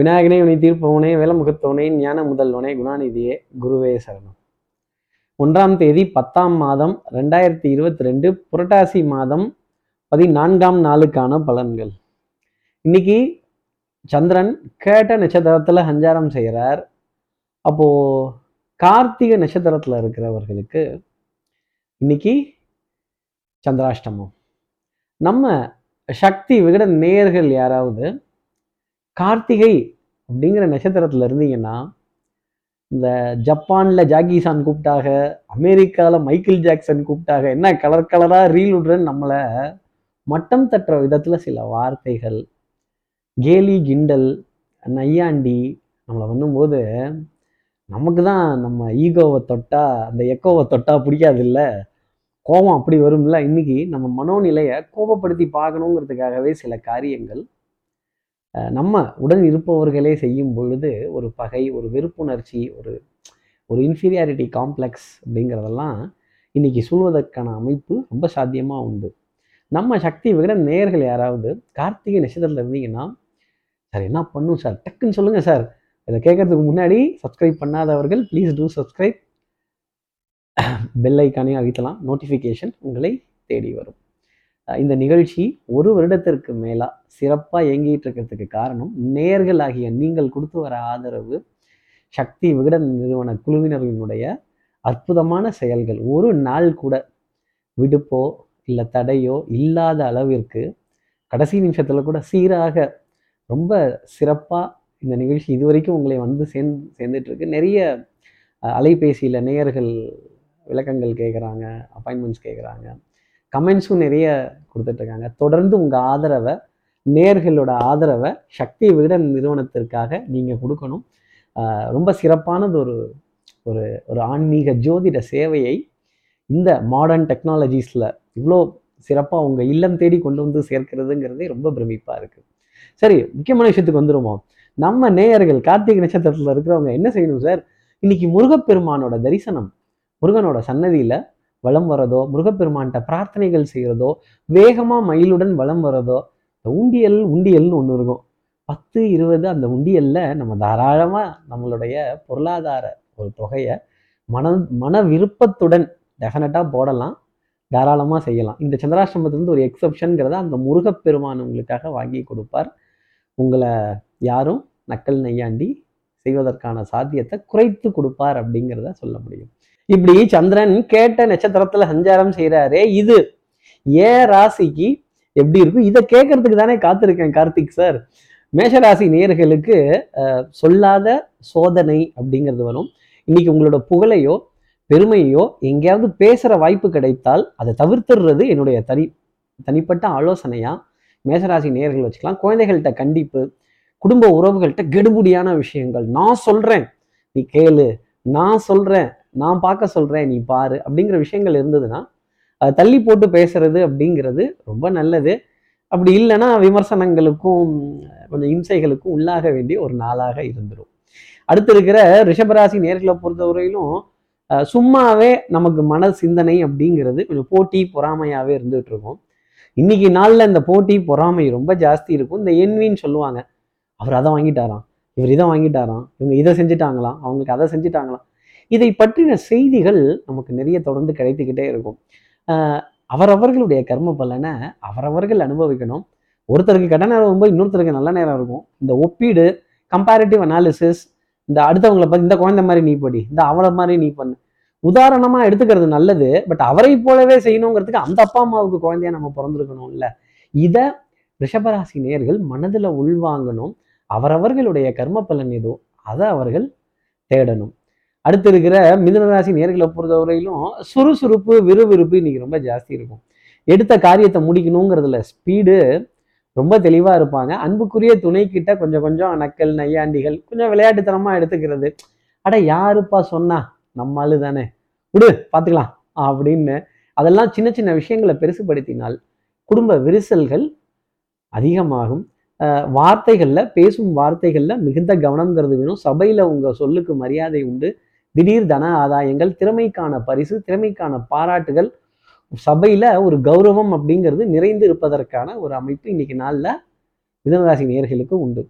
விநாயகனே உனை தீர்ப்பவனே வேலமுகத்தவனே ஞான முதல்வனே குணாநிதியே குருவே சரணம். 1ஆம் தேதி 10ஆம் மாதம் 2022 புரட்டாசி மாதம் 14ஆம் நாளுக்கான பலன்கள். இன்னைக்கு சந்திரன் கேட்ட நட்சத்திரத்துல சஞ்சாரம் செய்கிறார். அப்போ கார்த்திகை நட்சத்திரத்துல இருக்கிறவர்களுக்கு இன்னைக்கு சந்திராஷ்டமம். நம்ம சக்தி விகட நேயர்கள் யாராவது கார்த்திகை அப்படிங்கிற நட்சத்திரத்தில் இருந்தீங்கன்னா, இந்த ஜப்பானில் ஜாகிசான் கூப்பிட்டாக, அமெரிக்காவில் மைக்கேல் ஜாக்சன் கூப்பிட்டாக, என்ன கலர் கலராக ரீல் விடுறேன்னு நம்மளை மட்டம் தட்டுற விதத்தில் சில வார்த்தைகள், கேலி கிண்டல், நையாண்டி நம்மளை பண்ணும்போது நமக்கு தான் நம்ம ஈகோவை தொட்டா, அந்த எக்கோவை தொட்டா பிடிக்காது, இல்லை கோபம் அப்படி வரும்ல. இன்னைக்கு நம்ம மனோநிலையை கோபப்படுத்தி பார்க்கணுங்கிறதுக்காகவே சில காரியங்கள் நம்ம உடன் இருப்பவர்களே செய்யும் பொழுது ஒரு பகை, ஒரு வெறுப்புணர்ச்சி, ஒரு இன்ஃபீரியாரிட்டி காம்ப்ளெக்ஸ் அப்படிங்கிறதெல்லாம் இன்னைக்கு சொல்வதற்கான அமைப்பு ரொம்ப சாத்தியமாக உண்டு. நம்ம சக்தி விட நேயர்கள் யாராவது கார்த்திகை நட்சத்திரத்தில் இருந்தீங்கன்னா, சார் என்ன பண்ணும் சார் டக்குன்னு சொல்லுங்கள் சார். இதை கேட்கறதுக்கு முன்னாடி சப்ஸ்கிரைப் பண்ணாதவர்கள் ப்ளீஸ் டூ சப்ஸ்கிரைப், பெல் ஐக்கானே அழுத்தலாம், நோட்டிஃபிகேஷன் உங்களை தேடி வரும். இந்த நிகழ்ச்சி ஒரு வருடத்திற்கு மேலாக சிறப்பாக இயங்கிட்டு இருக்கிறதுக்கு காரணம் நேயர்களாகிய நீங்கள் கொடுத்து வர ஆதரவு, சக்தி விகடன் நிறுவன குழுவினர்களினுடைய அற்புதமான செயல்கள். ஒரு நாள் கூட விடுப்போ இல்லை தடையோ இல்லாத அளவிற்கு கடைசி நிமிஷத்தில் கூட சீராக ரொம்ப சிறப்பாக இந்த நிகழ்ச்சி இதுவரைக்கும் உங்களை வந்து சேர்ந்துட்டுருக்கு. நிறைய அலைபேசியில் நேயர்கள் விளக்கங்கள் கேட்குறாங்க, அப்பாயின்மெண்ட்ஸ் கேட்குறாங்க, கமெண்ட்ஸும் நிறைய கொடுத்துட்ருக்காங்க. தொடர்ந்து உங்கள் ஆதரவை, நேயர்களோட ஆதரவை சக்தி விகடன் நிறுவனத்திற்காக நீங்கள் கொடுக்கணும். ரொம்ப சிறப்பானது ஒரு ஒரு ஒரு ஆன்மீக ஜோதிட சேவையை இந்த மாடர்ன் டெக்னாலஜிஸில் இவ்வளோ சிறப்பாக உங்கள் இல்லம் தேடி கொண்டு வந்து சேர்க்கிறதுங்கிறதே ரொம்ப பிரமிப்பாக இருக்குது. சரி, முக்கியமான விஷயத்துக்கு வந்துடுவோம். நம்ம நேயர்கள் கார்த்திகை நட்சத்திரத்தில் இருக்கிறவங்க என்ன செய்யணும் சார்? இன்னைக்கு முருகப்பெருமானோட தரிசனம், முருகனோட சன்னதியில் வலம் வரதோ, முருகப்பெருமான்கிட்ட பிரார்த்தனைகள் செய்கிறதோ, வேகமாக மயிலுடன் வலம் வரதோ, இந்த உண்டியல்னு ஒன்று இருக்கும், 10, 20, அந்த உண்டியலில் நம்ம தாராளமாக நம்மளுடைய பொருளாதார ஒரு தொகையை மன விருப்பத்துடன் டெஃபினட்டாக போடலாம், தாராளமாக செய்யலாம். இந்த சந்திராஷ்டமத்துலேருந்து ஒரு எக்ஸப்ஷனுங்கிறத அந்த முருகப்பெருமான் உங்களுக்காக வாங்கி கொடுப்பார். உங்களை யாரும் நக்கல் நையாண்டி செய்வதற்கான சாத்தியத்தை குறைத்து கொடுப்பார் அப்படிங்கிறத சொல்ல முடியும். இப்படி சந்திரன் கேட்ட நட்சத்திரத்துல சஞ்சாரம் செய்யறாரே, இது ஏ ராசிக்கு எப்படி இருக்கும்? இதை கேட்கறதுக்கு தானே காத்திருக்கேன் கார்த்திக் சார். மேஷராசி நேயர்களுக்கு சொல்லாத சோதனை அப்படிங்கிறது வரும். இன்னைக்கு உங்களோட புகழையோ பெருமையோ எங்கேயாவது பேசுற வாய்ப்பு கிடைத்தால் அதை தவிர்த்துடுறது என்னுடைய தனிப்பட்ட ஆலோசனையா மேஷராசி நேயர்கள் வச்சுக்கலாம். குழந்தைகள்கிட்ட கண்டிப்பு, குடும்ப உறவுகள்கிட்ட கெடுபுடியான விஷயங்கள், நான் சொல்றேன் நீ கேளு, நான் சொல்றேன் நான் பார்க்க சொல்கிறேன் நீ பாரு அப்படிங்கிற விஷயங்கள் இருந்ததுன்னா அதை தள்ளி போட்டு பேசுறது அப்படிங்கிறது ரொம்ப நல்லது. அப்படி இல்லைன்னா விமர்சனங்களுக்கும் கொஞ்சம் இம்சைகளுக்கும் உள்ளாக வேண்டிய ஒரு நாளாக இருந்துடும். அடுத்து இருக்கிற ரிஷபராசி நேர்களை பொறுத்தவரையிலும் சும்மாவே நமக்கு மன சிந்தனை அப்படிங்கிறது கொஞ்சம் போட்டி பொறாமையாகவே இருந்துகிட்டு இருக்கும். இன்னைக்கு நாளில் இந்த போட்டி பொறாமை ரொம்ப ஜாஸ்தி இருக்கும். இந்த என்வின்னு சொல்லுவாங்க, அவர் அதை வாங்கிட்டாராம், இவர் இதை வாங்கிட்டாராம், இவங்க இதை செஞ்சுட்டாங்களாம், அவங்களுக்கு அதை செஞ்சுட்டாங்களாம், இதை பற்றின செய்திகள் நமக்கு நிறைய தொடர்ந்து கிடைத்துக்கிட்டே இருக்கும். அவரவர்களுடைய கர்ம பலனை அவரவர்கள் அனுபவிக்கணும். ஒருத்தருக்கு கெட்ட நேரம் வரும்போது இன்னொருத்தருக்கு நல்ல நேரம் இருக்கும். இந்த ஒப்பீடு, கம்பேரிட்டிவ் அனாலிசிஸ், இந்த அடுத்தவங்களை பார்த்து இந்த குழந்தை மாதிரி நீ படி, இந்த அவளை மாதிரி நீ பண்ணு, உதாரணமாக எடுத்துக்கிறது நல்லது. பட் அவரை போலவே செய்யணுங்கிறதுக்கு அந்த அப்பா அம்மாவுக்கு குழந்தையா நம்ம பிறந்திருக்கணும் இல்லை? இதை ரிஷபராசி நேயர்கள் மனதில் உள்வாங்கணும். அவரவர்களுடைய கர்ம பலன் ஏதோ அதை அவர்கள் தேடணும். அடுத்து இருக்கிற மிதுனராசி நேர்களை பொறுத்தவரையிலும் சுறுசுறுப்பு, விறுவிறுப்பு இன்னைக்கு ரொம்ப ஜாஸ்தி இருக்கும். எடுத்த காரியத்தை முடிக்கணுங்கிறதுல ஸ்பீடு, ரொம்ப தெளிவாக இருப்பாங்க. அன்புக்குரிய துணைக்கிட்ட கொஞ்சம் நக்கல் நையாண்டிகள், கொஞ்சம் விளையாட்டுத்தனமாக எடுத்துக்கிறது, அட யாருப்பா சொன்னா நம்மளு தானே விடு பார்த்துக்கலாம் அப்படின்னு, அதெல்லாம் சின்ன விஷயங்களை பெருசுபடுத்தினால் குடும்ப விரிசல்கள் அதிகமாகும். வார்த்தைகளில், பேசும் வார்த்தைகளில் மிகுந்த கவனம்ங்கிறது வேணும். சபையில் உங்கள் சொல்லுக்கு மரியாதை உண்டு. திடீர் தன ஆதாயங்கள், திறமைக்கான பரிசு, திறமைக்கான பாராட்டுகள், சபையில் ஒரு கௌரவம் அப்படிங்கிறது நிறைந்து இருப்பதற்கான ஒரு அமைப்பு இன்னைக்கு நாளில் மிதுனராசி நேயர்களுக்கு உண்டு.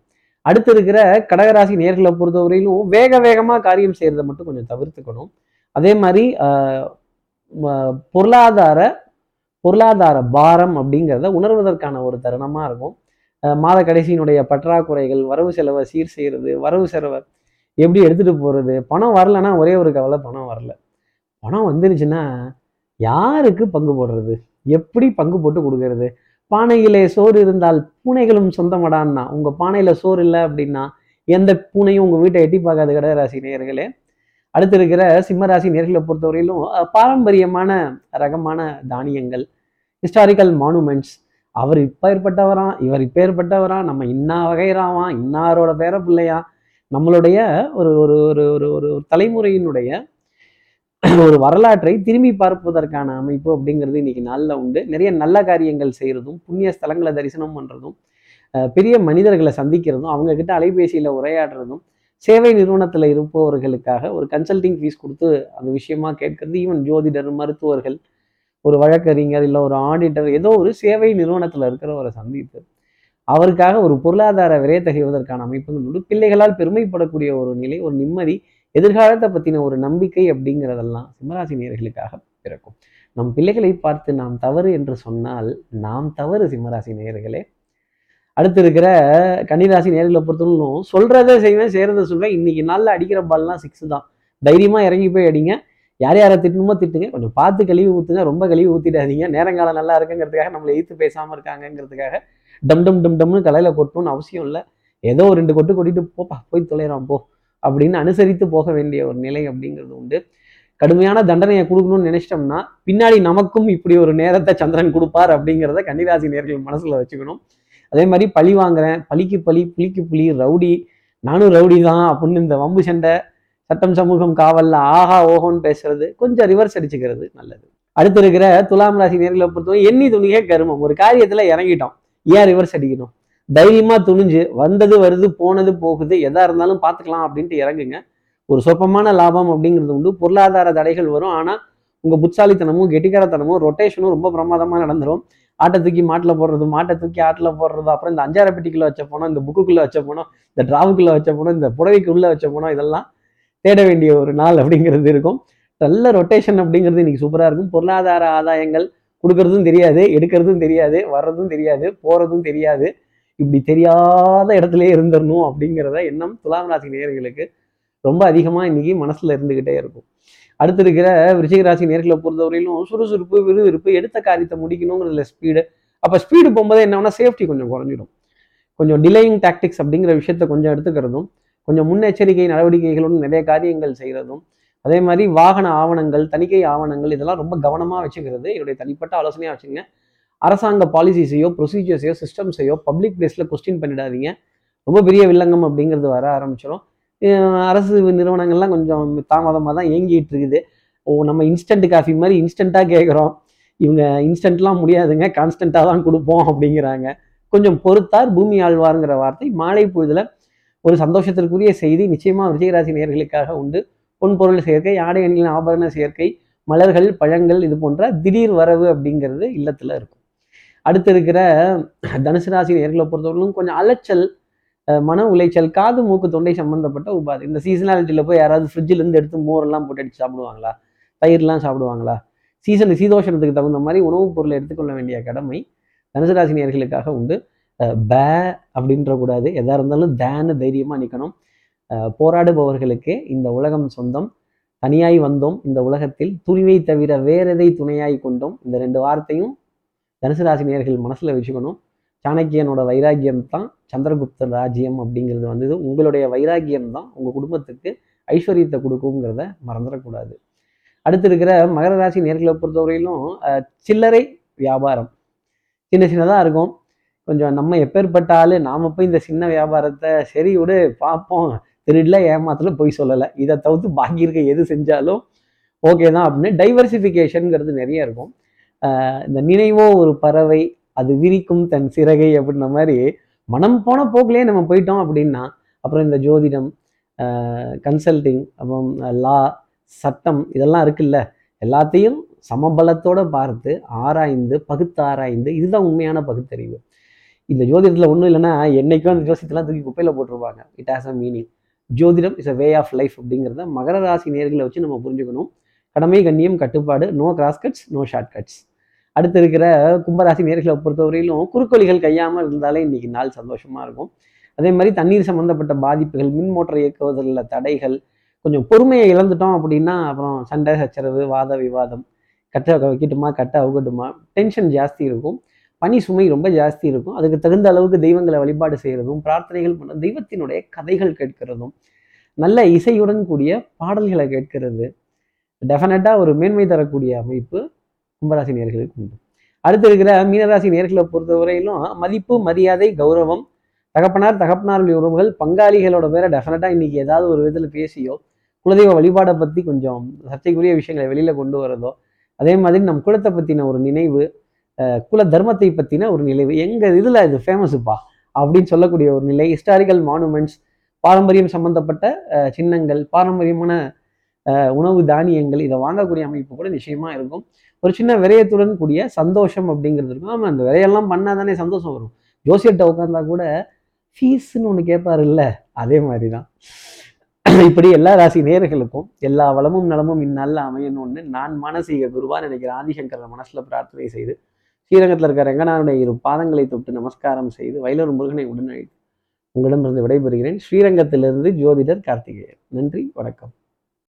அடுத்து இருக்கிற கடகராசி நேர்களை பொறுத்தவரையிலும் வேக வேகமாக காரியம் செய்கிறத மட்டும் கொஞ்சம் தவிர்த்துக்கணும். அதே மாதிரி பொருளாதார பாரம் அப்படிங்கிறத உணர்வதற்கான ஒரு தருணமாக இருக்கும். மாத கடைசியினுடைய பற்றாக்குறைகள், வரவு செலவை சீர் செய்கிறது, வரவு செலவை எப்படி எடுத்துகிட்டு போகிறது, பணம் வரலைன்னா ஒரே ஒரு கவலை, பணம் வரல. பணம் வந்துருச்சுன்னா யாருக்கு பங்கு போடுறது, எப்படி பங்கு போட்டு கொடுக்கறது? பானையிலே சோறு இருந்தால் பூனைகளும் சொந்தமடான்னா, உங்கள் பானையில் சோறு இல்லை அப்படின்னா எந்த பூனையும் உங்கள் வீட்டை எட்டி பார்க்காத கடகராசி நேயர்களே. அடுத்து இருக்கிற சிம்மராசி நேர்களை பொறுத்தவரையிலும் பாரம்பரியமான ரகமான தானியங்கள், ஹிஸ்டாரிக்கல் மானுமெண்ட்ஸ், அவர் இப்போ ஏற்பட்டவரான், இவர் இப்போ ஏற்பட்டவரான், நம்ம இன்னா வகைராவான், இன்னாரோட பேர பிள்ளையா, நம்மளுடைய ஒரு ஒரு ஒரு ஒரு ஒரு தலைமுறையினுடைய ஒரு வரலாற்றை திரும்பி பார்ப்பதற்கான அமைப்பு அப்படிங்கிறது இன்னைக்கு நாளில் உண்டு. நிறைய நல்ல காரியங்கள் செய்கிறதும், புண்ணிய ஸ்தலங்களை தரிசனம் பண்ணுறதும், பெரிய மனிதர்களை சந்திக்கிறதும், அவங்கக்கிட்ட அலைபேசியில் உரையாடுறதும், சேவை நிறுவனத்தில் இருப்பவர்களுக்காக ஒரு கன்சல்டிங் ஃபீஸ் கொடுத்து அந்த விஷயமா கேட்கறது, ஈவன் ஜோதிடர், மருத்துவர்கள், ஒரு வழக்கறிஞர் இல்லை ஒரு ஆடிட்டர், ஏதோ ஒரு சேவை நிறுவனத்தில் இருக்கிறவரை சந்தித்து அவருக்காக ஒரு பொருளாதார விரயத்தை செய்வதற்கான அமைப்புகள் உண்டு. பிள்ளைகளால் பெருமைப்படக்கூடிய ஒரு நிலை, ஒரு நிம்மதி, எதிர்காலத்தை பற்றின ஒரு நம்பிக்கை அப்படிங்கிறதெல்லாம் சிம்மராசி நேயர்களுக்காக பிறக்கும். நம் பிள்ளைகளை பார்த்து நாம் தவறு என்று சொன்னால் நாம் தவறு சிம்மராசி நேயர்களே. அடுத்து இருக்கிற கன்னிராசி நேயர்களை பொறுத்தவரைக்கும் சொல்கிறத செய்வேன், செய்கிறத சொல்வேன், இன்னைக்கு நாளில் அடிக்கிற பால்லாம் 6 தான். தைரியமாக இறங்கி போய் அடிங்க, யார் யாரை திட்டணுமோ திட்டுங்க, கொஞ்சம் பார்த்து கழுவி ஊற்றுங்க, ரொம்ப கழுவி ஊற்றிடாதீங்க. நேரங்காலம் நல்லா இருக்குங்கிறதுக்காக நம்மளை எதிர்த்து பேசாமல் இருக்காங்கிறதுக்காக டம் டம் டம் டம்னு கலையில் கொட்டணும்னு அவசியம் இல்லை. ஏதோ 2 கொட்டு கொட்டிட்டு போப்பா போய் தொலைறான் போ அப்படின்னு அனுசரித்து போக வேண்டிய ஒரு நிலை அப்படிங்கிறது உண்டு. கடுமையான தண்டனையை கொடுக்கணும்னு நினைச்சிட்டோம்னா பின்னாடி நமக்கும் இப்படி ஒரு நேரத்தை சந்திரன் கொடுப்பார் அப்படிங்கிறத கன்னிராசி நேயர்கள் மனசில் வச்சுக்கணும். அதே மாதிரி பழி வாங்குறேன், பழிக்கு பழி, புளிக்கு புளி, ரவுடி, நானும் ரவுடி தான் அப்படின்னு இந்த வம்பு சண்டை, சட்டம், சமூகம், காவலில் ஆஹா ஓஹோன்னு பேசுறது கொஞ்சம் ரிவர்ஸ் அடிச்சுக்கிறது நல்லது. அடுத்து இருக்கிற துலாம் ராசி நேர்களை பொறுத்தவரை எண்ணி துணியே கருமம். ஒரு காரியத்தில் இறங்கிட்டோம், ஏன் ரிவர்ஸ் அடிக்கணும்? தைரியமாக துணிஞ்சு வந்தது வருது, போனது போகுது, எதாக இருந்தாலும் பார்த்துக்கலாம் அப்படின்ட்டு இறங்குங்க. ஒரு சொற்பமான லாபம் அப்படிங்கிறது உண்டு. பொருளாதார தடைகள் வரும், ஆனால் உங்கள் புட்சாலித்தனமும் கெட்டிக்காரத்தனமும் ரொட்டேஷனும் ரொம்ப பிரமாதமாக நடந்துடும். ஆட்டை தூக்கி மாட்டில் போடுறது, மாட்டை தூக்கி ஆட்டில் போடுறது, அப்புறம் இந்த அஞ்சார பெட்டிக்குள்ளே வச்ச போனோம், இந்த புக்குக்குள்ளே வச்ச போனோம், இந்த டிராவுக்குள்ளே வச்ச போனோம், இந்த புடவைக்குள்ளே வச்ச போனோம், இதெல்லாம் தேட வேண்டிய ஒரு நாள் அப்படிங்கிறது இருக்கும். நல்ல ரொட்டேஷன் அப்படிங்கிறது இன்னைக்கு சூப்பராக இருக்கும். பொருளாதார ஆதாயங்கள் கொடுக்கறதும் தெரியாது, எடுக்கிறதும் தெரியாது, வர்றதும் தெரியாது, போகிறதும் தெரியாது. இப்படி தெரியாத இடத்துலேயே இருந்துடணும் அப்படிங்கிறத எண்ணம் துலாம் ராசி நேயர்களுக்கு ரொம்ப அதிகமாக இன்னைக்கு மனசில் இருந்துக்கிட்டே இருக்கும். அடுத்து இருக்கிற விருச்சிக ராசி நேர்களை பொறுத்தவரையிலும் சுறுசுறுப்பு, விறுவிறுப்பு, எடுத்த காரியத்தை முடிக்கணுங்கிறதுல ஸ்பீடு. அப்போ ஸ்பீடு போகும்போது என்னன்னா சேஃப்டி கொஞ்சம் குறைஞ்சிடும். கொஞ்சம் டிலேயிங் டாக்டிக்ஸ் அப்படிங்கிற விஷயத்த கொஞ்சம் எடுத்துக்கிறதும், கொஞ்சம் முன்னெச்சரிக்கை நடவடிக்கைகளுடன் நிறைய காரியங்கள் செய்கிறதும், அதே மாதிரி வாகன ஆவணங்கள், தணிக்கை ஆவணங்கள், இதெல்லாம் ரொம்ப கவனமாக வச்சுக்கிறது என்னுடைய தனிப்பட்ட ஆலோசனையாக வச்சுங்க. அரசாங்க பாலிசிஸையோ, ப்ரொசீஜர்ஸையோ, சிஸ்டம்ஸையோ பப்ளிக் பிளேஸில் கொஸ்டின் பண்ணிடாதீங்க. ரொம்ப பெரிய வில்லங்கம் அப்படிங்கிறது வர ஆரம்பிச்சிடும். அரசு நிறுவனங்கள்லாம் கொஞ்சம் தாமதமாக தான் இயங்கிட்டு இருக்குது. நம்ம இன்ஸ்டன்ட் காஃபி மாதிரி இன்ஸ்டண்ட்டாக கேட்குறோம், இவங்க இன்ஸ்டண்ட்லாம் முடியாதுங்க, கான்ஸ்டண்ட்டாக தான் கொடுப்போம் அப்படிங்கிறாங்க. கொஞ்சம் பொறுத்தார் பூமி ஆழ்வாருங்கிற வார்த்தை மாலை பொழுதில் ஒரு சந்தோஷத்திற்குரிய செய்தி நிச்சயமாக விருச்சிகராசி நேயர்களுக்காக உண்டு. பொன்பொருள் சேர்க்கை, ஆடை அணிகளின் ஆபரண சேர்க்கை, மலர்கள், பழங்கள், இது போன்ற திடீர் வரவு அப்படிங்கிறது இல்லத்தில் இருக்கும். அடுத்து இருக்கிற தனுசு ராசி நேயர்களை பொறுத்தவரைக்கும் கொஞ்சம் அலைச்சல், மன உளைச்சல், காது மூக்கு தொண்டை சம்மந்தப்பட்ட உபாதை. இந்த சீசனாலிட்டியில் போய் யாராவது ஃப்ரிட்ஜிலேருந்து எடுத்து மோரெல்லாம் போட்டு அடிச்சு சாப்பிடுவாங்களா, தயிர்லாம் சாப்பிடுவாங்களா? சீதோஷணத்துக்கு தகுந்த மாதிரி உணவுப் பொருளை எடுத்துக்கொள்ள வேண்டிய கடமை தனுசு ராசி நேயர்களுக்காக உண்டு. பே அப்படின்ற கூடாது, எதாக இருந்தாலும் தேன்னு தைரியமாக நிற்கணும். போராடுபவர்களுக்கு இந்த உலகம் சொந்தம். தனியாய் வந்தோம் இந்த உலகத்தில், துணிவை தவிர வேறெதை துணையாய் கொண்டோம். இந்த 2 வார்த்தையும் தனுசு ராசி நேயர்கள் மனசில் வச்சுக்கணும். சாணக்கியனோட வைராக்கியம் தான் சந்திரகுப்த ராஜ்யம் அப்படிங்கிறது வந்தது. உங்களுடைய வைராக்கியம் தான் உங்கள் குடும்பத்துக்கு ஐஸ்வர்யத்தை கொடுக்குங்கிறத மறந்துடக்கூடாது. அடுத்து இருக்கிற மகர ராசி நேர்களை பொறுத்தவரையிலும் சில்லறை வியாபாரம் சின்ன சின்னதாக இருக்கும். கொஞ்சம் நம்ம எப்பேற்பட்ட ஆள், நாம் போய் இந்த சின்ன வியாபாரத்தை சரி விடு பார்ப்போம், திருடல ஏமாத்தல போய் சொல்லலை, இதை தவிர்த்து பாக்கி இருக்க எது செஞ்சாலும் ஓகே தான் அப்படின்னு டைவர்சிஃபிகேஷனுங்கிறது நிறைய இருக்கும். இந்த நினைவோ ஒரு பறவை, அது விரிக்கும் தன் சிறகை அப்படின்ற மாதிரி மனம் போன போக்கிலே நம்ம போயிட்டோம் அப்படின்னா அப்புறம் இந்த ஜோதிடம், கன்சல்டிங், அப்புறம் லா, சட்டம், இதெல்லாம் இருக்குல்ல, எல்லாத்தையும் சமபலத்தோடு பார்த்து ஆராய்ந்து பகுத்தாராய்ந்து, இதுதான் உண்மையான பகுத்தறிவு. இந்த ஜோதிடத்தில் ஒன்றும் இல்லைன்னா என்னைக்கும் அந்த ஜோசியத்தெல்லாம் தூக்கி குப்பையில் போட்டுருவாங்க. It has a meaning. ஜோதிடம் is a way of life அப்படிங்கிறத மகர ராசி நேர்களை வச்சு நம்ம புரிஞ்சுக்கணும். கடமை, கண்ணியம், கட்டுப்பாடு, no cross cuts, no short cuts. அடுத்து இருக்கிற கும்பராசி நேர்களை பொறுத்தவரையிலும் குறுக்கோளிகள் கையாமல் இருந்தாலே இன்றைக்கி நாள் சந்தோஷமாக இருக்கும். அதே மாதிரி தண்ணீர் சம்மந்தப்பட்ட பாதிப்புகள், மின் மோட்டர் இயக்குவதில் தடைகள், கொஞ்சம் பொறுமையை இழந்துட்டோம் அப்படின்னா அப்புறம் சண்டை சச்சரவு, வாத விவாதம், கட்டை வைக்கட்டுமா கட்டை அவுக்கட்டுமா, டென்ஷன் ஜாஸ்தி இருக்கும், பனி சுமை ரொம்ப ஜாஸ்தி இருக்கும். அதுக்கு தகுந்த அளவுக்கு தெய்வங்களை வழிபாடு செய்கிறதும், பிரார்த்தனைகள் பண்ண, தெய்வத்தினுடைய கதைகள் கேட்கிறதும், நல்ல இசையுடன் கூடிய பாடல்களை கேட்கிறது டெஃபினட்டாக ஒரு மேன்மை தரக்கூடிய அமைப்பு கும்பராசி நேர்களுக்கு உண்டு. அடுத்து இருக்கிற மீனராசி நேர்களை பொறுத்தவரையிலும் மதிப்பு, மரியாதை, கௌரவம், தகப்பனார் தகப்பனாருடைய உறவுகள், பங்காளிகளோட பேரை டெஃபினட்டாக இன்றைக்கி ஏதாவது ஒரு விதத்தில் பேசியோ குலதெய்வ வழிபாடை பற்றி கொஞ்சம் சர்ச்சைக்குரிய விஷயங்களை வெளியில் கொண்டு வரதோ, அதே மாதிரி நம் குலத்தை பற்றின ஒரு நினைவு, குல தர்மத்தை பற்றின ஒரு நினைவு, எங்கள் இதில் இது ஃபேமஸுப்பா அப்படின்னு சொல்லக்கூடிய ஒரு நிலை, ஹிஸ்டாரிக்கல் மானுமெண்ட்ஸ், பாரம்பரியம் சம்மந்தப்பட்ட சின்னங்கள், பாரம்பரியமான உணவு தானியங்கள், இதை வாங்கக்கூடிய அமைப்பு கூட நிச்சயமாக இருக்கும். ஒரு சின்ன விரயத்துடன் கூடிய சந்தோஷம் அப்படிங்கிறது இருக்கும். ஆமாம், அந்த விரையெல்லாம் பண்ணால் தானே சந்தோஷம் வரும். ஜோசியர்கிட்ட உட்காந்தா கூட ஃபீஸ்ன்னு ஒன்று கேட்பாரு இல்லை, அதே மாதிரி தான். இப்படி எல்லா ராசி நேயர்களுக்கும் எல்லா வளமும் நலமும் இந்நாளில் அமையணும்னு நான் மானசீக குருவான் நினைக்கிற ஆதிசங்கர மனசில் பிரார்த்தனை செய்து, ஸ்ரீரங்கத்தில் இருக்கிற ரங்கநாதனுடைய இரு பாதங்களை தொட்டு நமஸ்காரம் செய்து, வயலூர் முருகனை உடனழைத்து உங்களிடமிருந்து விடைபெறுகிறேன். ஸ்ரீரங்கத்திலிருந்து ஜோதிடர் கார்த்திகேயன். நன்றி, வணக்கம்.